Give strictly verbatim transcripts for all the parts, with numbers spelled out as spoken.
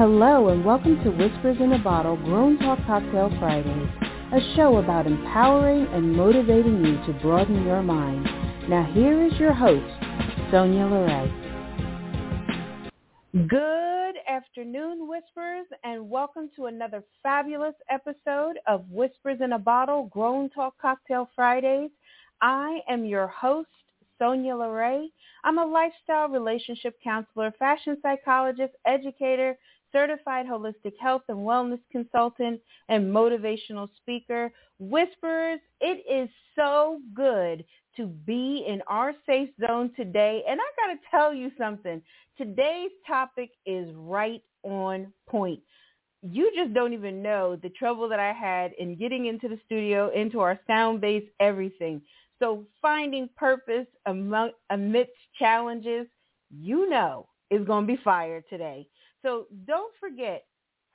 Hello and welcome to Whispers in a Bottle Grown Talk Cocktail Fridays, a show about empowering and motivating you to broaden your mind. Now here is your host, Sonya LaRae. Good afternoon, Whisperers, and welcome to another fabulous episode of Whispers in a Bottle Grown Talk Cocktail Fridays. I am your host, Sonya LaRae. I'm a lifestyle relationship counselor, fashion psychologist, educator, certified holistic health and wellness consultant, and motivational speaker. Whisperers, it is so good to be in our safe zone today. And I got to tell you something. Today's topic is right on point. You just don't even know the trouble that I had in getting into the studio, into our sound base, everything. So finding purpose among, amidst challenges, you know, is going to be fire today. So don't forget,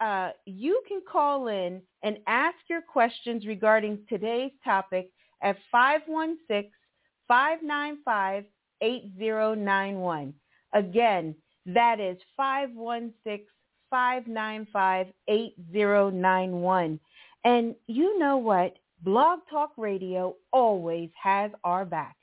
uh, you can call in and ask your questions regarding today's topic at five one six, five nine five, eight zero nine one. Again, that is five one six, five nine five, eight zero nine one. And you know what? Blog Talk Radio always has our back.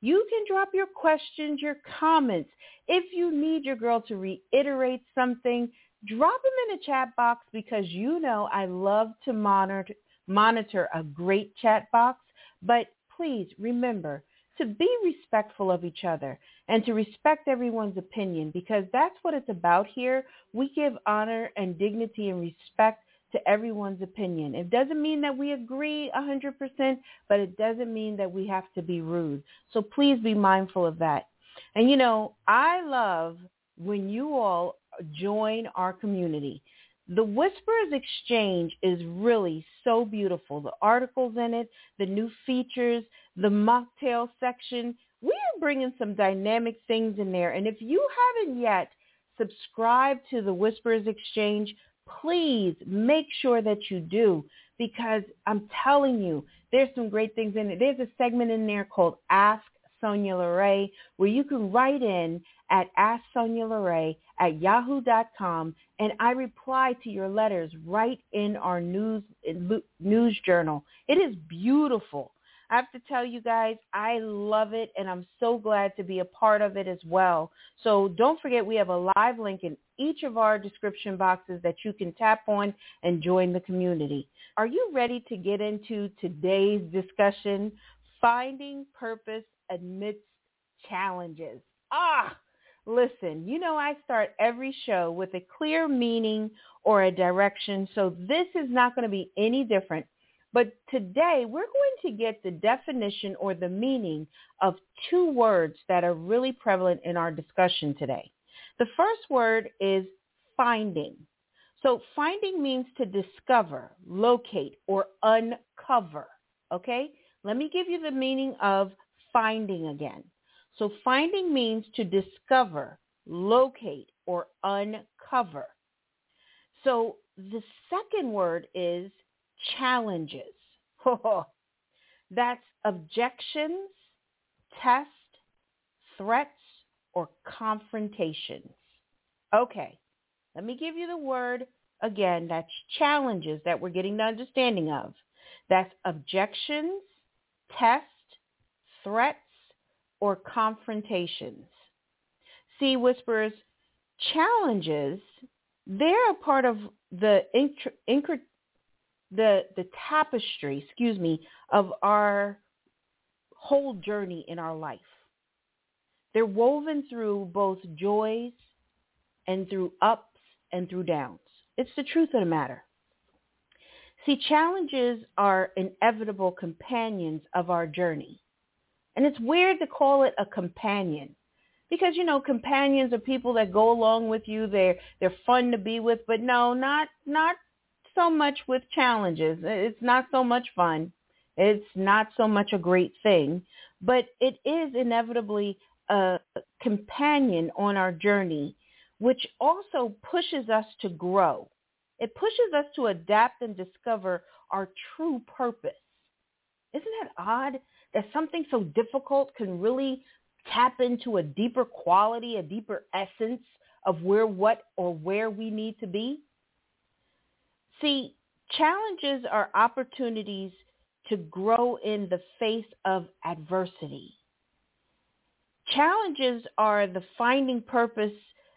You can drop your questions, your comments. If you need your girl to reiterate something, drop them in the chat box because you know I love to monitor, monitor a great chat box. But please remember to be respectful of each other and to respect everyone's opinion because that's what it's about here. We give honor and dignity and respect to everyone's opinion. It doesn't mean that we agree one hundred percent, but it doesn't mean that we have to be rude. So please be mindful of that. And, you know, I love when you all join our community. The Whisperers Exchange is really so beautiful. The articles in it, the new features, the mocktail section. We are bringing some dynamic things in there. And if you haven't yet subscribed to the Whisperers Exchange, please make sure that you do because I'm telling you, there's some great things in it. There's a segment in there called Ask Sonya LaRae where you can write in at ask sonya larae at yahoo dot com and I reply to your letters right in our news news journal. It is beautiful. I have to tell you guys, I love it and I'm so glad to be a part of it as well. So don't forget we have a live link in each of our description boxes that you can tap on and join the community. Are you ready to get into today's discussion? Finding purpose amidst challenges. Ah, listen, you know I start every show with a clear meaning or a direction, so this is not going to be any different. But today, we're going to get the definition or the meaning of two words that are really prevalent in our discussion today. The first word is finding. So finding means to discover, locate, or uncover, okay? Let me give you the meaning of finding again. So finding means to discover, locate, or uncover. So the second word is challenges. Oh, that's objections, tests, threats, or confrontations. Okay, let me give you the word again. That's challenges that we're getting the understanding of. That's objections, tests, threats, or confrontations. See, Whisperers, challenges, they're a part of the inc- inc- The, the tapestry, excuse me, of our whole journey in our life. They're woven through both joys and through ups and through downs. It's the truth of the matter. See, challenges are inevitable companions of our journey. And it's weird to call it a companion because, you know, companions are people that go along with you. They're, they're fun to be with, but no, not, not, so much with challenges. It's not so much fun. It's not so much a great thing, but it is inevitably a companion on our journey, which also pushes us to grow. It pushes us to adapt and discover our true purpose. Isn't that odd that something so difficult can really tap into a deeper quality, a deeper essence of where, what, or where we need to be? See, challenges are opportunities to grow in the face of adversity. Challenges are the finding purpose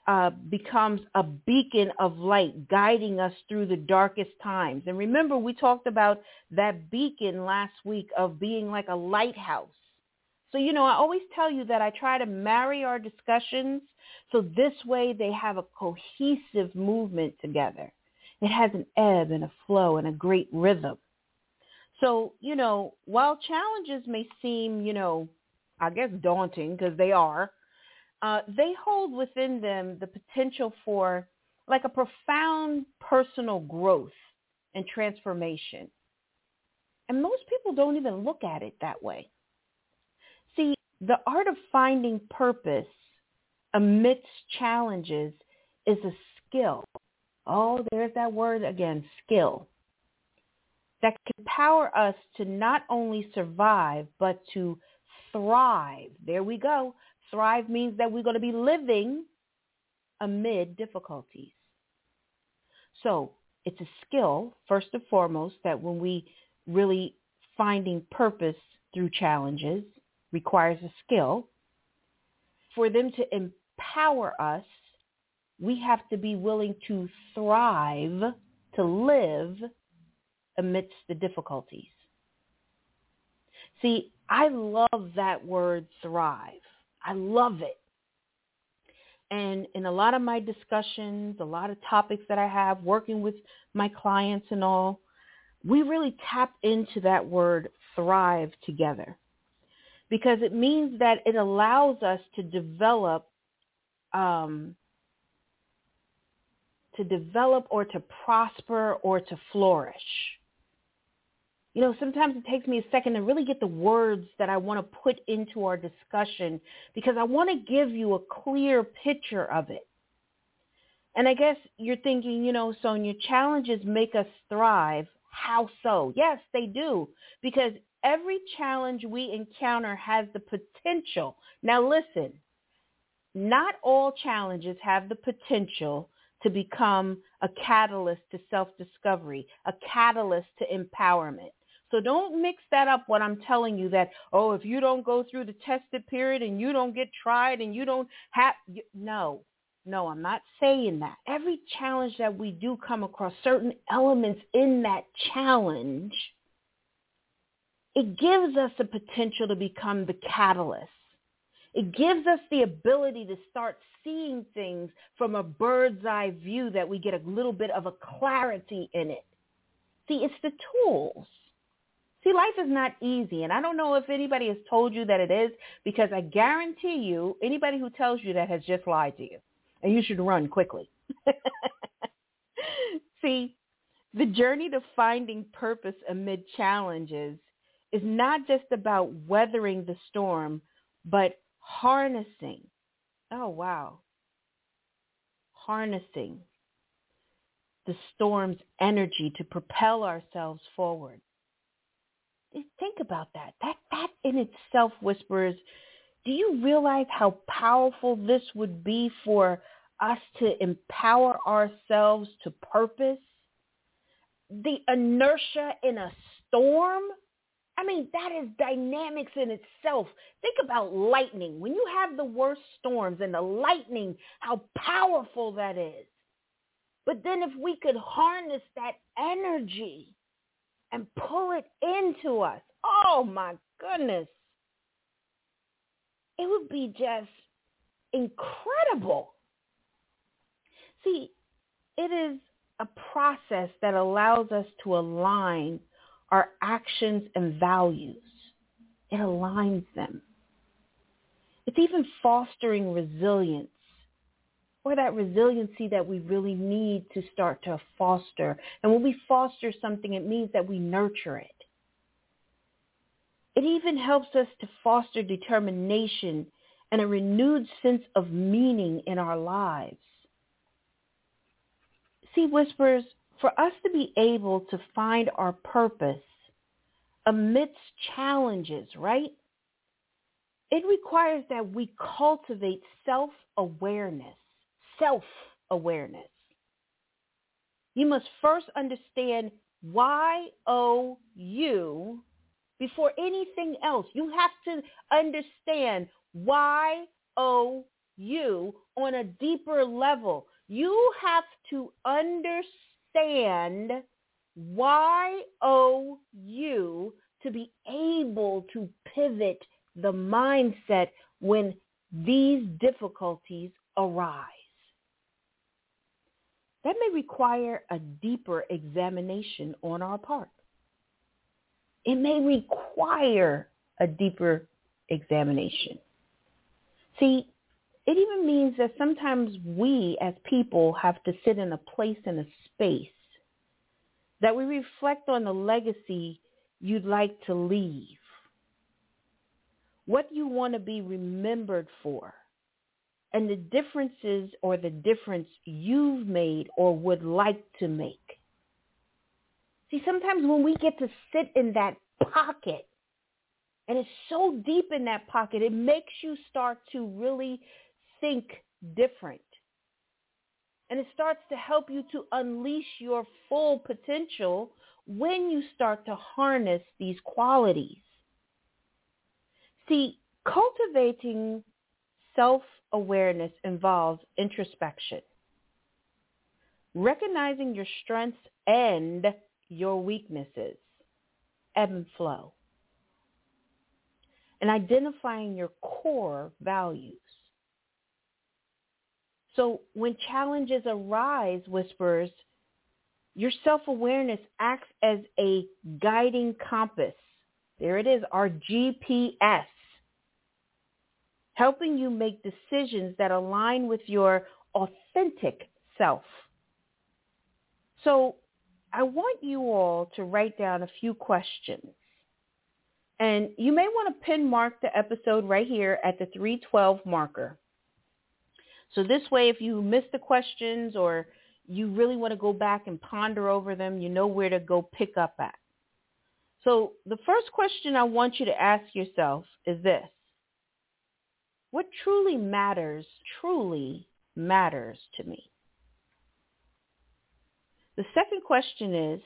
uh, becomes a beacon of light guiding us through the darkest times. And remember, we talked about that beacon last week of being like a lighthouse. So, you know, I always tell you that I try to marry our discussions so this way they have a cohesive movement together. It has an ebb and a flow and a great rhythm. So, you know, while challenges may seem, you know, I guess daunting, because they are, uh, they hold within them the potential for like a profound personal growth and transformation. And most people don't even look at it that way. See, the art of finding purpose amidst challenges is a skill. Oh, there's that word again, skill, that can power us to not only survive, but to thrive. There we go. Thrive means that we're going to be living amid difficulties. So it's a skill, first and foremost, that when we really finding purpose through challenges requires a skill. For them to empower us, we have to be willing to thrive, to live amidst the difficulties. See, I love that word thrive. I love it. And in a lot of my discussions, a lot of topics that I have working with my clients and all, we really tap into that word thrive together, because it means that it allows us to develop, um, to develop or to prosper or to flourish. You know, sometimes it takes me a second to really get the words that I want to put into our discussion, because I want to give you a clear picture of it. And I guess you're thinking, you know, Sonya, challenges make us thrive. How so? Yes, they do, because every challenge we encounter has the potential. Now listen, not all challenges have the potential to become a catalyst to self-discovery, a catalyst to empowerment. So don't mix that up when I'm telling you that, oh, if you don't go through the tested period and you don't get tried and you don't have, you, no, no, I'm not saying that. Every challenge that we do come across, certain elements in that challenge, it gives us the potential to become the catalyst. It gives us the ability to start seeing things from a bird's eye view, that we get a little bit of a clarity in it. See, it's the tools. See, life is not easy. And I don't know if anybody has told you that it is, because I guarantee you, anybody who tells you that has just lied to you. And you should run quickly. See, the journey to finding purpose amid challenges is not just about weathering the storm, but harnessing. Oh, wow. Harnessing the storm's energy to propel ourselves forward. Think about that. That, that in itself, Whisperers, do you realize how powerful this would be for us to empower ourselves to purpose? The inertia in a storm? I mean, that is dynamics in itself. Think about lightning. When you have the worst storms and the lightning, how powerful that is. But then if we could harness that energy and pull it into us, oh my goodness, it would be just incredible. See, it is a process that allows us to align our actions and values. It aligns them. It's even fostering resilience, or that resiliency that we really need to start to foster. And when we foster something, it means that we nurture it. It even helps us to foster determination and a renewed sense of meaning in our lives. See, Whisperers, for us to be able to find our purpose amidst challenges, right? It requires that we cultivate self-awareness, self-awareness. You must first understand Y O U before anything else. You have to understand Y O U on a deeper level. You have to understand Y O U to be able to pivot the mindset when these difficulties arise. That may require a deeper examination on our part. It may require a deeper examination. See, it even means that sometimes we as people have to sit in a place and a space that we reflect on the legacy you'd like to leave, what you want to be remembered for, and the differences or the difference you've made or would like to make. See, sometimes when we get to sit in that pocket, and it's so deep in that pocket, it makes you start to really think different. And it starts to help you to unleash your full potential when you start to harness these qualities. See, cultivating self-awareness involves introspection, recognizing your strengths and your weaknesses, ebb and flow, and identifying your core values. So when challenges arise, Whisperers, your self-awareness acts as a guiding compass. There it is, our G P S, helping you make decisions that align with your authentic self. So I want you all to write down a few questions. And you may want to pin mark the episode right here at the three twelve marker. So this way, if you miss the questions or you really want to go back and ponder over them, you know where to go pick up at. So the first question I want you to ask yourself is this. What truly matters, truly matters to me? The second question is,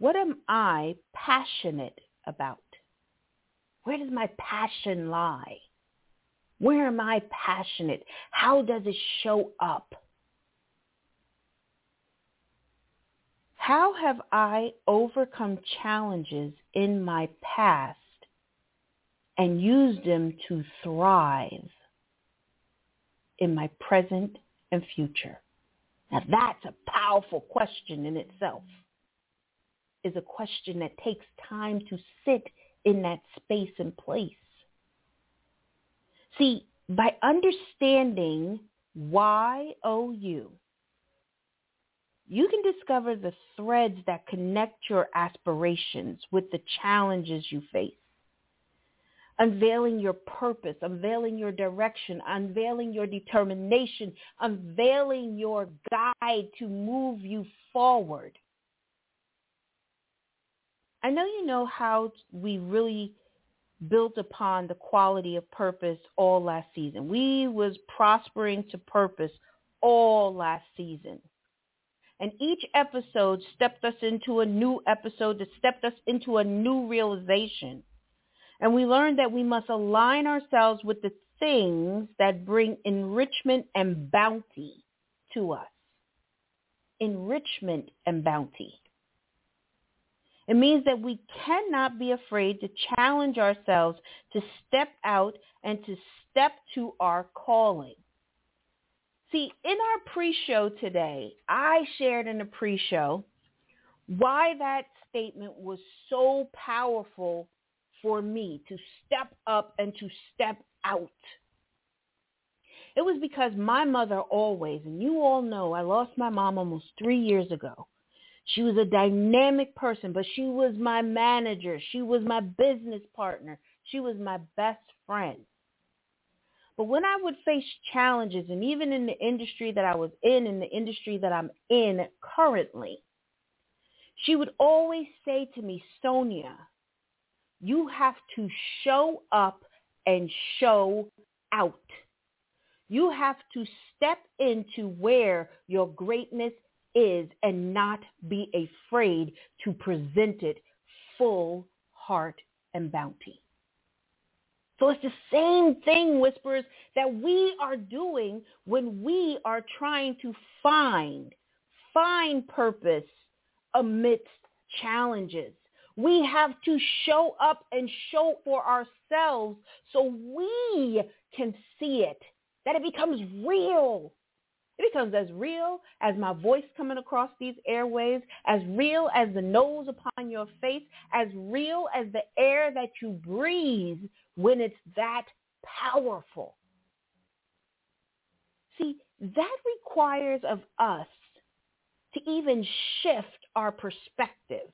what am I passionate about? Where does my passion lie? Where am I passionate? How does it show up? How have I overcome challenges in my past and used them to thrive in my present and future? Now that's a powerful question in itself. It's a question that takes time to sit in that space and place. See, by understanding Y O U, you can discover the threads that connect your aspirations with the challenges you face, unveiling your purpose, unveiling your direction, unveiling your determination, unveiling your guide to move you forward. I know you know how we really built upon the quality of purpose all last season. We was prospering to purpose all last season. And each episode stepped us into a new episode that stepped us into a new realization. And we learned that we must align ourselves with the things that bring enrichment and bounty to us. Enrichment and bounty. It means that we cannot be afraid to challenge ourselves to step out and to step to our calling. See, in our pre-show today, I shared in the pre-show why that statement was so powerful for me to step up and to step out. It was because my mother always, and you all know, I lost my mom almost three years ago. She was a dynamic person, but she was my manager. She was my business partner. She was my best friend. But when I would face challenges, and even in the industry that I was in, in the industry that I'm in currently, she would always say to me, Sonya, you have to show up and show out. You have to step into where your greatness is and not be afraid to present it full heart and bounty. So it's the same thing, Whisperers, that we are doing when we are trying to find, find purpose amidst challenges. We have to show up and show for ourselves so we can see it, that it becomes real. It becomes as real as my voice coming across these airwaves, as real as the nose upon your face, as real as the air that you breathe when it's that powerful. See, that requires of us to even shift our perspective.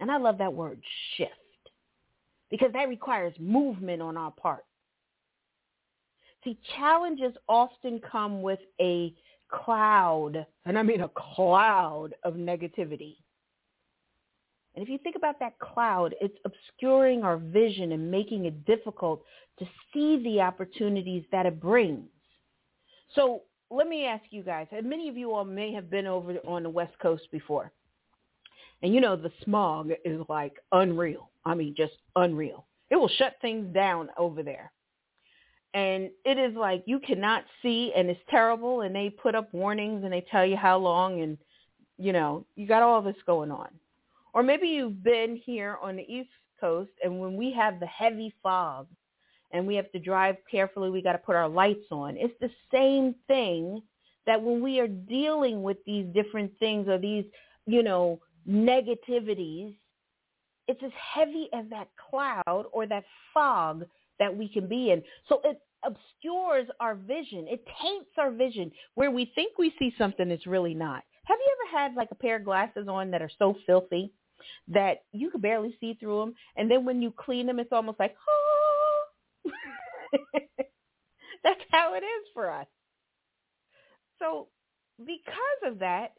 And I love that word, shift, because that requires movement on our part. See, challenges often come with a cloud, and I mean a cloud of negativity. And if you think about that cloud, it's obscuring our vision and making it difficult to see the opportunities that it brings. So let me ask you guys, and many of you all may have been over on the West Coast before. And you know, the smog is like unreal. I mean, just unreal. It will shut things down over there. And it is like you cannot see, and it's terrible, and they put up warnings, and they tell you how long, and, you know, you got all this going on. Or maybe you've been here on the East Coast, and when we have the heavy fog, and we have to drive carefully, we got to put our lights on. It's the same thing that when we are dealing with these different things or these, you know, negativities, it's as heavy as that cloud or that fog that we can be in. So it obscures our vision. It taints our vision where we think we see something that's really not. Have you ever had like a pair of glasses on that are so filthy that you could barely see through them? And then when you clean them, it's almost like, oh, that's how it is for us. So because of that,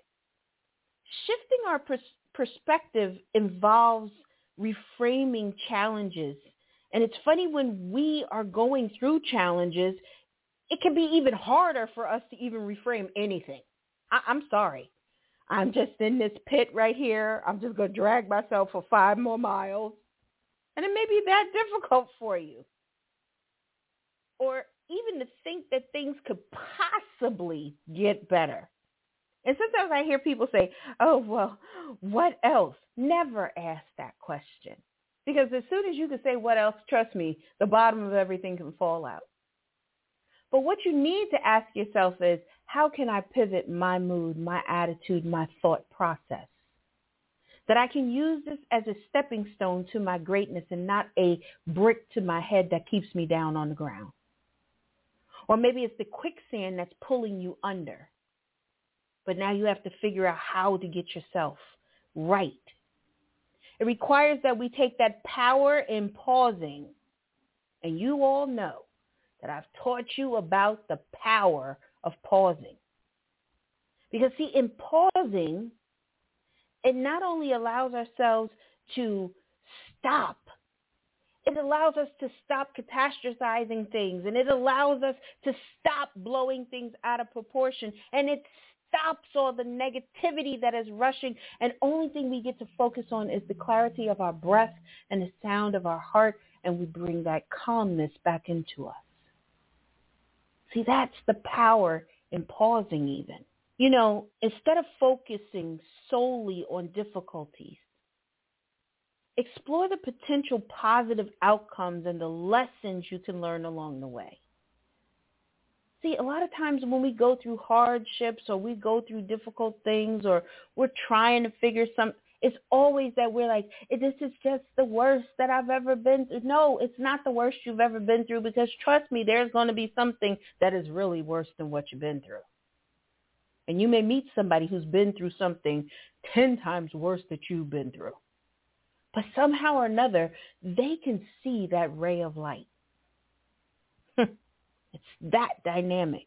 shifting our pers- perspective involves reframing challenges. And it's funny, when we are going through challenges, it can be even harder for us to even reframe anything. I- I'm sorry. I'm just in this pit right here. I'm just going to drag myself for five more miles. And it may be that difficult for you. Or even to think that things could possibly get better. And sometimes I hear people say, oh, well, what else? Never ask that question. Because as soon as you can say what else, trust me, the bottom of everything can fall out. But what you need to ask yourself is, how can I pivot my mood, my attitude, my thought process? That I can use this as a stepping stone to my greatness and not a brick to my head that keeps me down on the ground. Or maybe it's the quicksand that's pulling you under. But now you have to figure out how to get yourself right. It requires that we take that power in pausing. And you all know that I've taught you about the power of pausing. Because see, in pausing, it not only allows ourselves to stop, it allows us to stop catastrophizing things, and it allows us to stop blowing things out of proportion, and it's stops all the negativity that is rushing, and only thing we get to focus on is the clarity of our breath and the sound of our heart, and we bring that calmness back into us. See, that's the power in pausing even. You know, instead of focusing solely on difficulties, explore the potential positive outcomes and the lessons you can learn along the way. See, a lot of times when we go through hardships or we go through difficult things or we're trying to figure some, it's always that we're like, this is just the worst that I've ever been through. No, it's not the worst you've ever been through, because trust me, there's going to be something that is really worse than what you've been through. And you may meet somebody who's been through something ten times worse that you've been through. But somehow or another, they can see that ray of light. It's that dynamic.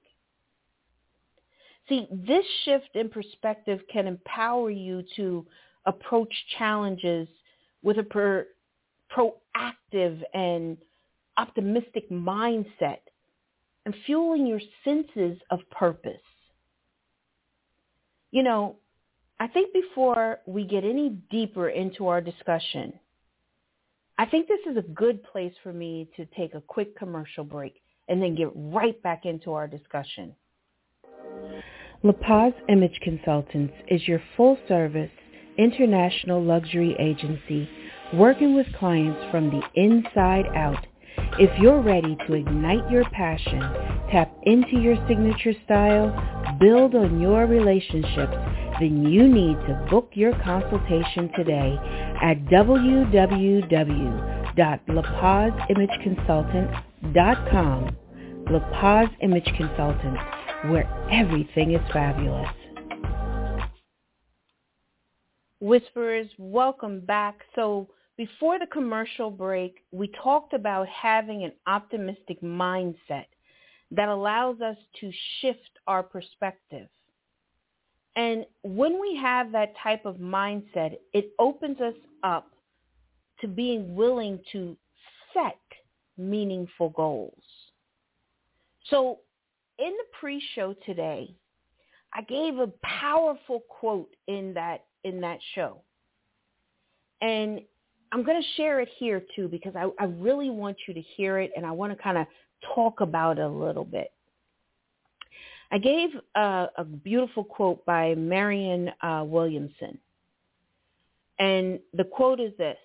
See, this shift in perspective can empower you to approach challenges with a per, proactive and optimistic mindset. and fueling your senses of purpose. You know, I think before we get any deeper into our discussion, I think this is a good place for me to take a quick commercial break and then get right back into our discussion. LaPaz Image Consultants is your full-service international luxury agency working with clients from the inside out. If you're ready to ignite your passion, tap into your signature style, build on your relationships, then you need to book your consultation today at w w w dot la paz image consultants dot com. LaPaz Image Consultants, where everything is fabulous. Whisperers, welcome back. So before the commercial break, we talked about having an optimistic mindset that allows us to shift our perspective. And when we have that type of mindset, it opens us up to being willing to set meaningful goals. So in the pre-show today, I gave a powerful quote in that in that show. And I'm going to share it here too, because I, I really want you to hear it, and I want to kind of talk about it a little bit. I gave a, a beautiful quote by Marianne uh, Williamson. And the quote is this: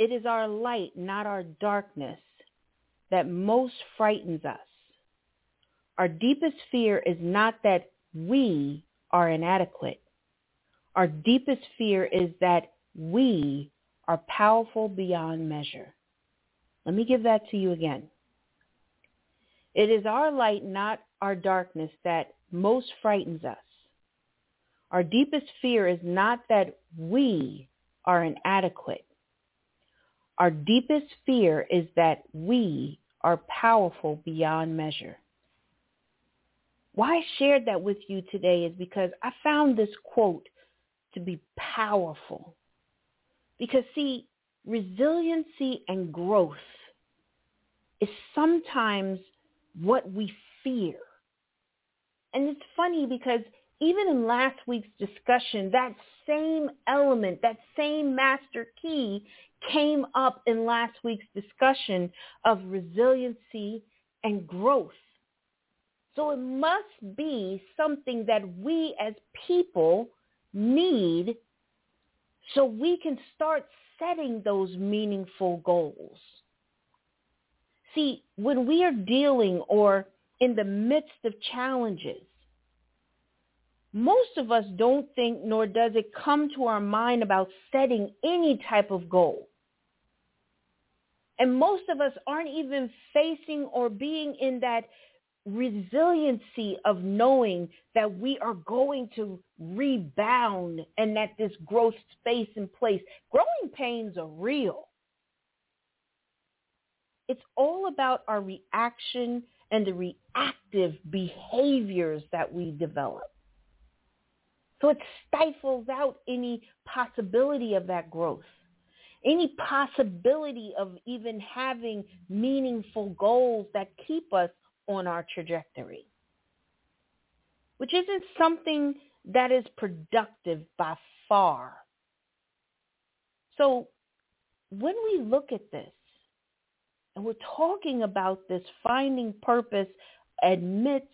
"It is our light, not our darkness, that most frightens us. Our deepest fear is not that we are inadequate. Our deepest fear is that we are powerful beyond measure." Let me give that to you again. "It is our light, not our darkness, that most frightens us. Our deepest fear is not that we are inadequate. Our deepest fear is that we are powerful beyond measure." Why I shared that with you today is because I found this quote to be powerful. Because, see, resiliency and growth is sometimes what we fear. And it's funny because even in last week's discussion, that same element, that same master key came up in last week's discussion of resiliency and growth. So it must be something that we as people need so we can start setting those meaningful goals. See, when we are dealing or in the midst of challenges, most of us don't think, nor does it come to our mind about setting any type of goal. And most of us aren't even facing or being in that resiliency of knowing that we are going to rebound and that this growth space and place, growing pains are real. It's all about our reaction and the reactive behaviors that we develop. So it stifles out any possibility of that growth, any possibility of even having meaningful goals that keep us on our trajectory, which isn't something that is productive by far. So when we look at this, and we're talking about this finding purpose amidst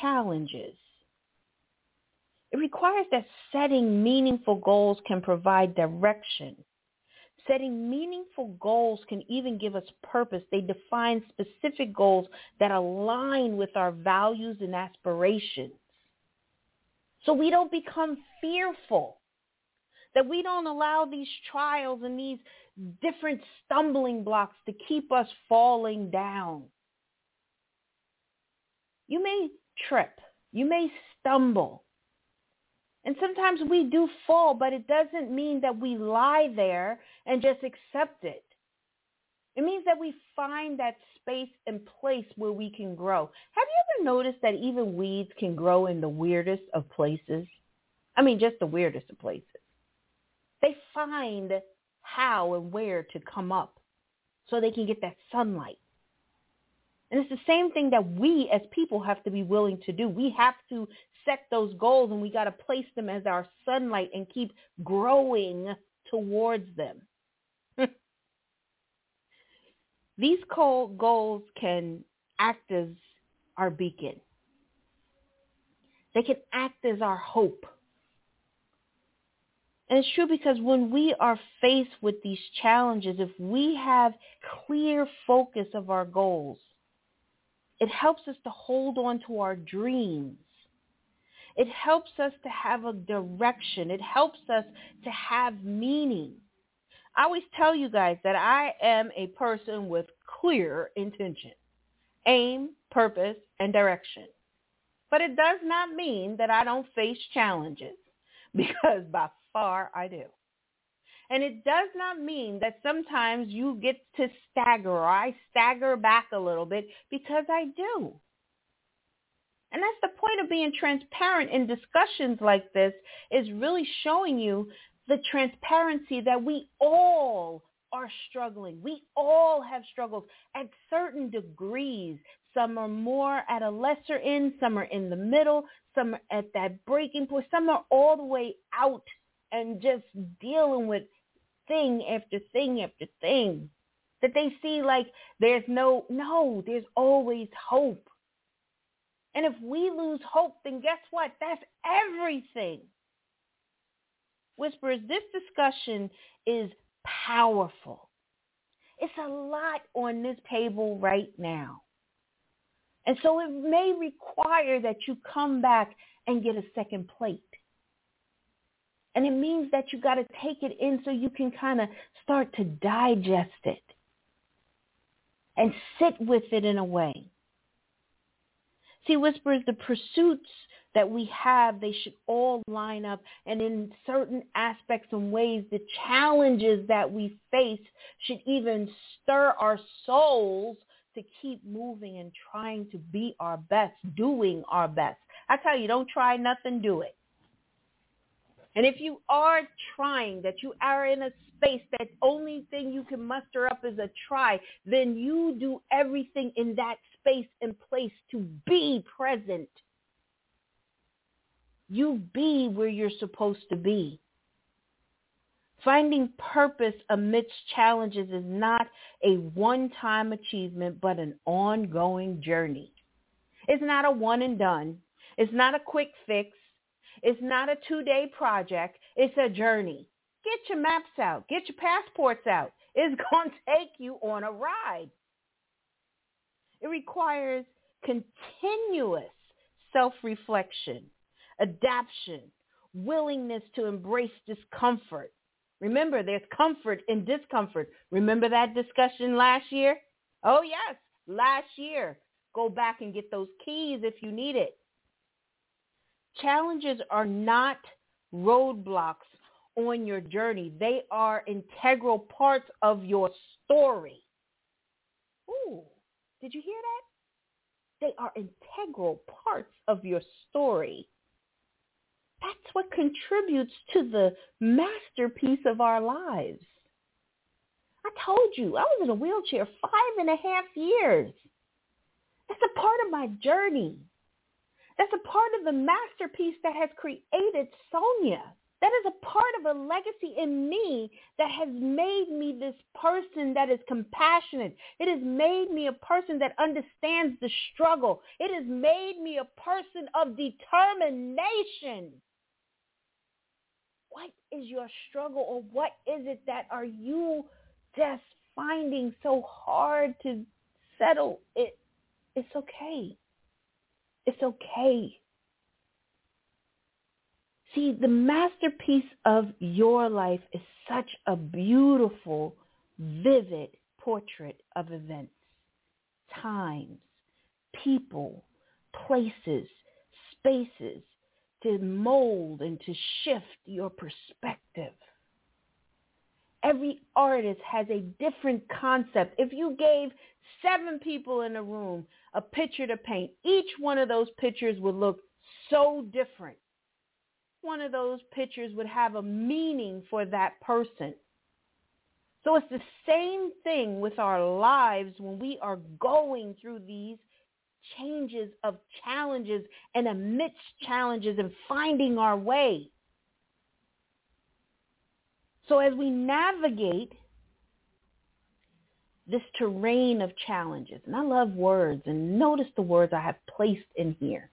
challenges, it requires that setting meaningful goals can provide direction. Setting meaningful goals can even give us purpose. They define specific goals that align with our values and aspirations. So we don't become fearful, that we don't allow these trials and these different stumbling blocks to keep us falling down. You may trip, you may stumble, and sometimes we do fall, but it doesn't mean that we lie there and just accept it. It means that we find that space and place where we can grow. Have you ever noticed that even weeds can grow in the weirdest of places? I mean, just the weirdest of places. They find how and where to come up so they can get that sunlight. And it's the same thing that we as people have to be willing to do. We have to set those goals, and we got to place them as our sunlight and keep growing towards them. These goals can act as our beacon. They can act as our hope. And it's true, because when we are faced with these challenges, if we have clear focus of our goals, it helps us to hold on to our dreams. It helps us to have a direction. It helps us to have meaning. I always tell you guys that I am a person with clear intention, aim, purpose, and direction. But it does not mean that I don't face challenges, because by far I do. And it does not mean that sometimes you get to stagger, or I stagger back a little bit, because I do. And that's the point of being transparent in discussions like this, is really showing you the transparency that we all are struggling. We all have struggles at certain degrees. Some are more at a lesser end. Some are in the middle. Some are at that breaking point. Some are all the way out and just dealing with thing after thing after thing that they see like there's no, no, there's always hope. And if we lose hope, then guess what? That's everything. Whisperers, this discussion is powerful. It's a lot on this table right now. And so it may require that you come back and get a second plate. And it means that you got to take it in so you can kind of start to digest it and sit with it in a way. See, Whisperers, the pursuits that we have, they should all line up. And in certain aspects and ways, the challenges that we face should even stir our souls to keep moving and trying to be our best, doing our best. I tell you, don't try nothing, do it. And if you are trying, that you are in a space that only thing you can muster up is a try, then you do everything in that space and place to be present. You be where you're supposed to be. Finding purpose amidst challenges is not a one-time achievement, but an ongoing journey. It's not a one and done. It's not a quick fix. It's not a two-day project. It's a journey. Get your maps out. Get your passports out. It's going to take you on a ride. It requires continuous self-reflection, adaptation, willingness to embrace discomfort. Remember, there's comfort in discomfort. Remember that discussion last year? Oh, yes, last year. Go back and get those keys if you need it. Challenges are not roadblocks on your journey. They are integral parts of your story. Ooh, did you hear that? They are integral parts of your story. That's what contributes to the masterpiece of our lives. I told you, I was in a wheelchair five and a half years. That's a part of my journey. That's a part of the masterpiece that has created Sonya. That is a part of a legacy in me that has made me this person that is compassionate. It has made me a person that understands the struggle. It has made me a person of determination. What is your struggle, or what is it that are you just finding so hard to settle? It, it's okay. It's okay. See, the masterpiece of your life is such a beautiful, vivid portrait of events, times, people, places, spaces, to mold and to shift your perspective. Every artist has a different concept. If you gave seven people in a room a picture to paint, each one of those pictures would look so different. One of those pictures would have a meaning for that person. So it's the same thing with our lives when we are going through these changes of challenges and amidst challenges and finding our way. So as we navigate this terrain of challenges, and I love words, and notice the words I have placed in here.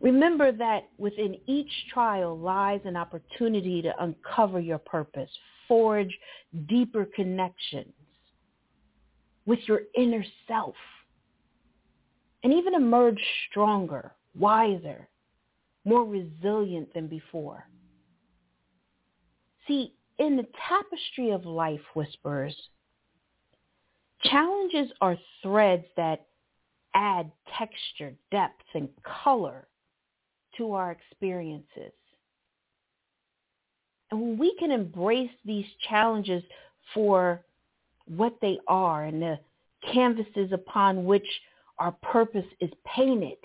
Remember that within each trial lies an opportunity to uncover your purpose, forge deeper connections with your inner self, and even emerge stronger, wiser, more resilient than before. See, in the tapestry of life, Whisperers, challenges are threads that add texture, depth, and color to our experiences. And when we can embrace these challenges for what they are and the canvases upon which our purpose is painted,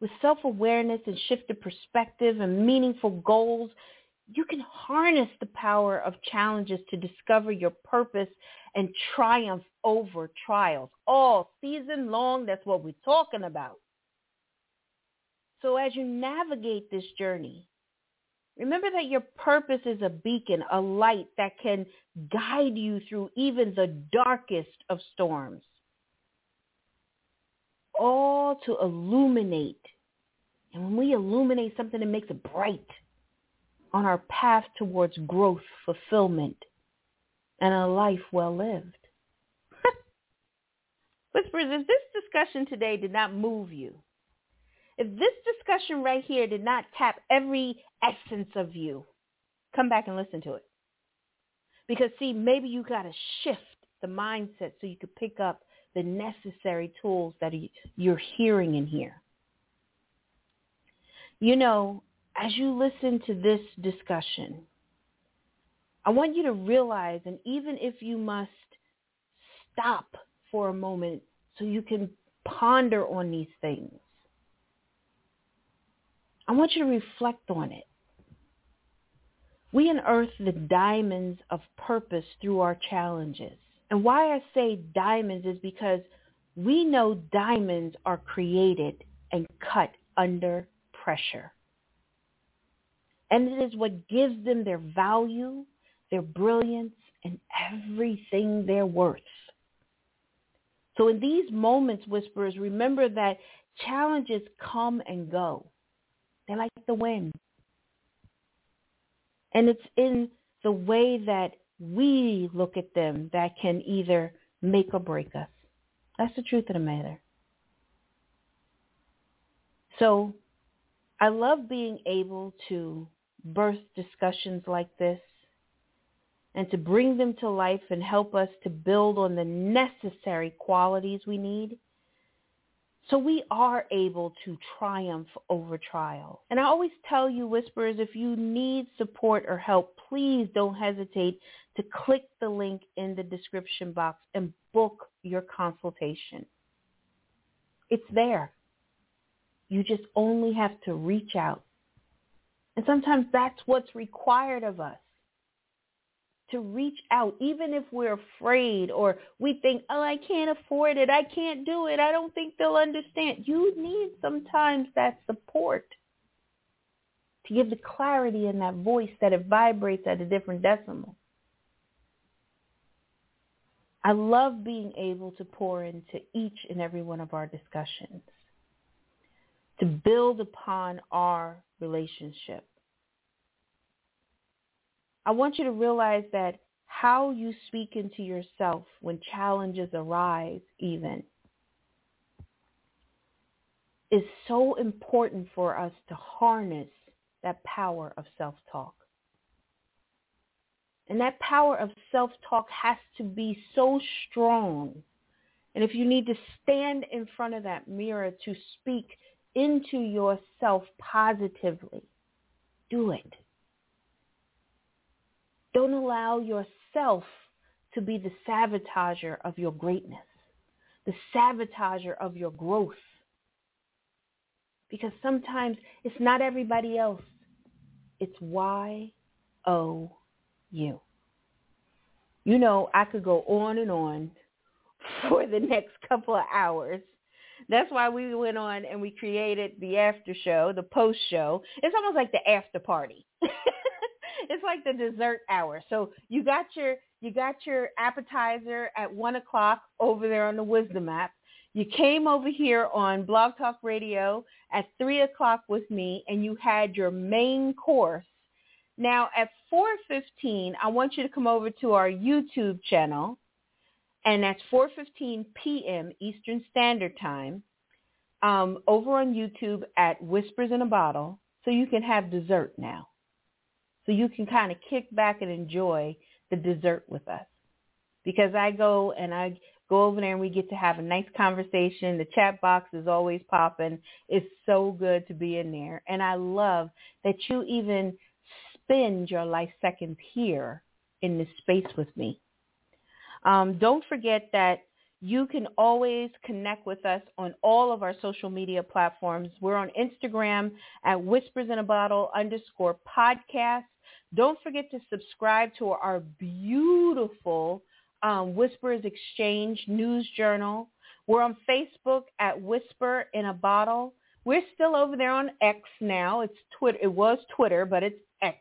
with self-awareness and shifted perspective and meaningful goals, you can harness the power of challenges to discover your purpose and triumph over trials. All season long, that's what we're talking about. So as you navigate this journey, remember that your purpose is a beacon, a light that can guide you through even the darkest of storms, all to illuminate. And when we illuminate something, it makes it bright on our path towards growth, fulfillment, and a life well lived. Whisperers, if this discussion today did not move you, if this discussion right here did not tap every essence of you, come back and listen to it. Because, see, maybe you got to shift the mindset so you could pick up the necessary tools that you're hearing in here. You know, as you listen to this discussion, I want you to realize, and even if you must stop for a moment so you can ponder on these things, I want you to reflect on it. We unearth the diamonds of purpose through our challenges. And why I say diamonds is because we know diamonds are created and cut under pressure. And it is what gives them their value, their brilliance, and everything they're worth. So in these moments, Whisperers, remember that challenges come and go. They like the wind. And it's in the way that we look at them that can either make or break us. That's the truth of the matter. So I love being able to birth discussions like this and to bring them to life and help us to build on the necessary qualities we need, so we are able to triumph over trial. And I always tell you, Whisperers, if you need support or help, please don't hesitate to click the link in the description box and book your consultation. It's there. You just only have to reach out. And sometimes that's what's required of us, to reach out, even if we're afraid or we think, oh, I can't afford it, I can't do it, I don't think they'll understand. You need sometimes that support to give the clarity in that voice that it vibrates at a different decimal. I love being able to pour into each and every one of our discussions, to build upon our relationship. I want you to realize that how you speak into yourself when challenges arise even is so important for us to harness that power of self-talk. And that power of self-talk has to be so strong. And if you need to stand in front of that mirror to speak into yourself positively, do it. Don't allow yourself to be the sabotager of your greatness, the sabotager of your growth. Because sometimes it's not everybody else. It's why O U. You know, I could go on and on for the next couple of hours. That's why we went on and we created the after show, the post show. It's almost like the after party. It's like the dessert hour. So you got your you got your appetizer at one o'clock over there on the Wisdom app. You came over here on Blog Talk Radio at three o'clock with me, and you had your main course. Now at four fifteen, I want you to come over to our YouTube channel, and that's four fifteen p.m. Eastern Standard Time, um, over on YouTube at Whispers in a Bottle, so you can have dessert now. So you can kind of kick back and enjoy the dessert with us, because I go and I go over there and we get to have a nice conversation. The chat box is always popping. It's so good to be in there. And I love that you even spend your life seconds here in this space with me. Um, don't forget that you can always connect with us on all of our social media platforms. We're on Instagram at Whispers in a Bottle underscore podcast. Don't forget to subscribe to our beautiful um, Whisperers Exchange news journal. We're on Facebook at Whisper in a Bottle. We're still over there on X now. It's Twitter. It was Twitter, but it's X.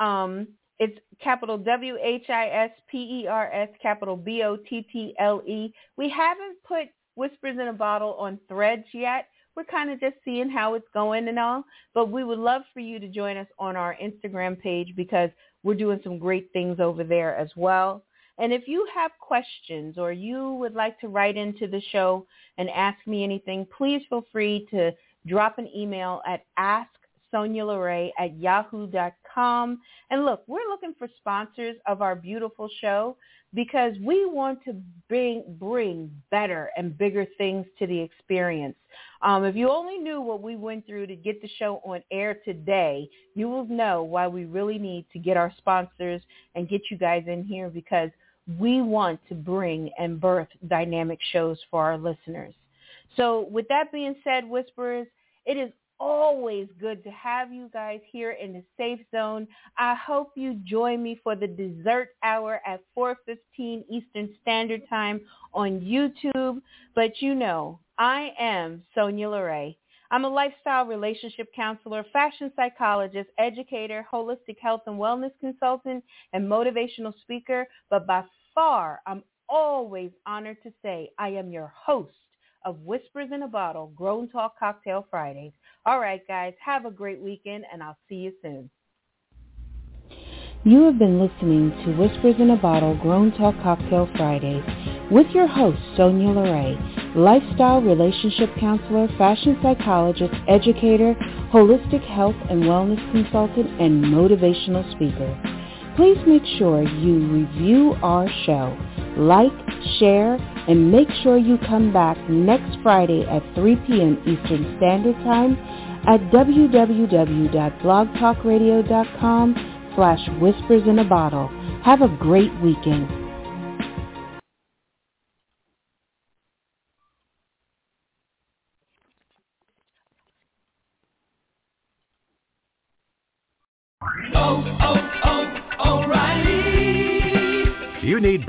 Um, It's capital W H I S P E R S, capital B O T T L E. We haven't put Whispers in a Bottle on Threads yet. We're kind of just seeing how it's going and all. But we would love for you to join us on our Instagram page, because we're doing some great things over there as well. And if you have questions or you would like to write into the show and ask me anything, please feel free to drop an email at ask. Sonya LaRae at yahoo dot com. And look, we're looking for sponsors of our beautiful show, because we want to bring, bring better and bigger things to the experience. Um, if you only knew what we went through to get the show on air today, you will know why we really need to get our sponsors and get you guys in here, because we want to bring and birth dynamic shows for our listeners. So with that being said, Whisperers, it is always good to have you guys here in the safe zone. I hope you join me for the dessert hour at four fifteen Eastern Standard Time on YouTube. But you know, I am Sonya LaRae. I'm a lifestyle relationship counselor, fashion psychologist, educator, holistic health and wellness consultant, and motivational speaker. But by far, I'm always honored to say I am your host of Whispers in a Bottle Grown Talk Cocktail Fridays. All right, guys, have a great weekend, and I'll see you soon. You have been listening to Whispers in a Bottle Grown Talk Cocktail Fridays with your host, Sonya LaRae, lifestyle relationship counselor, fashion psychologist, educator, holistic health and wellness consultant, and motivational speaker. Please make sure you review our show, like, share, and make sure you come back next Friday at three p.m. Eastern Standard Time at www.blogtalkradio.com slash whispers in a bottle. Have a great weekend. Oh, oh, oh, O'Reilly. You need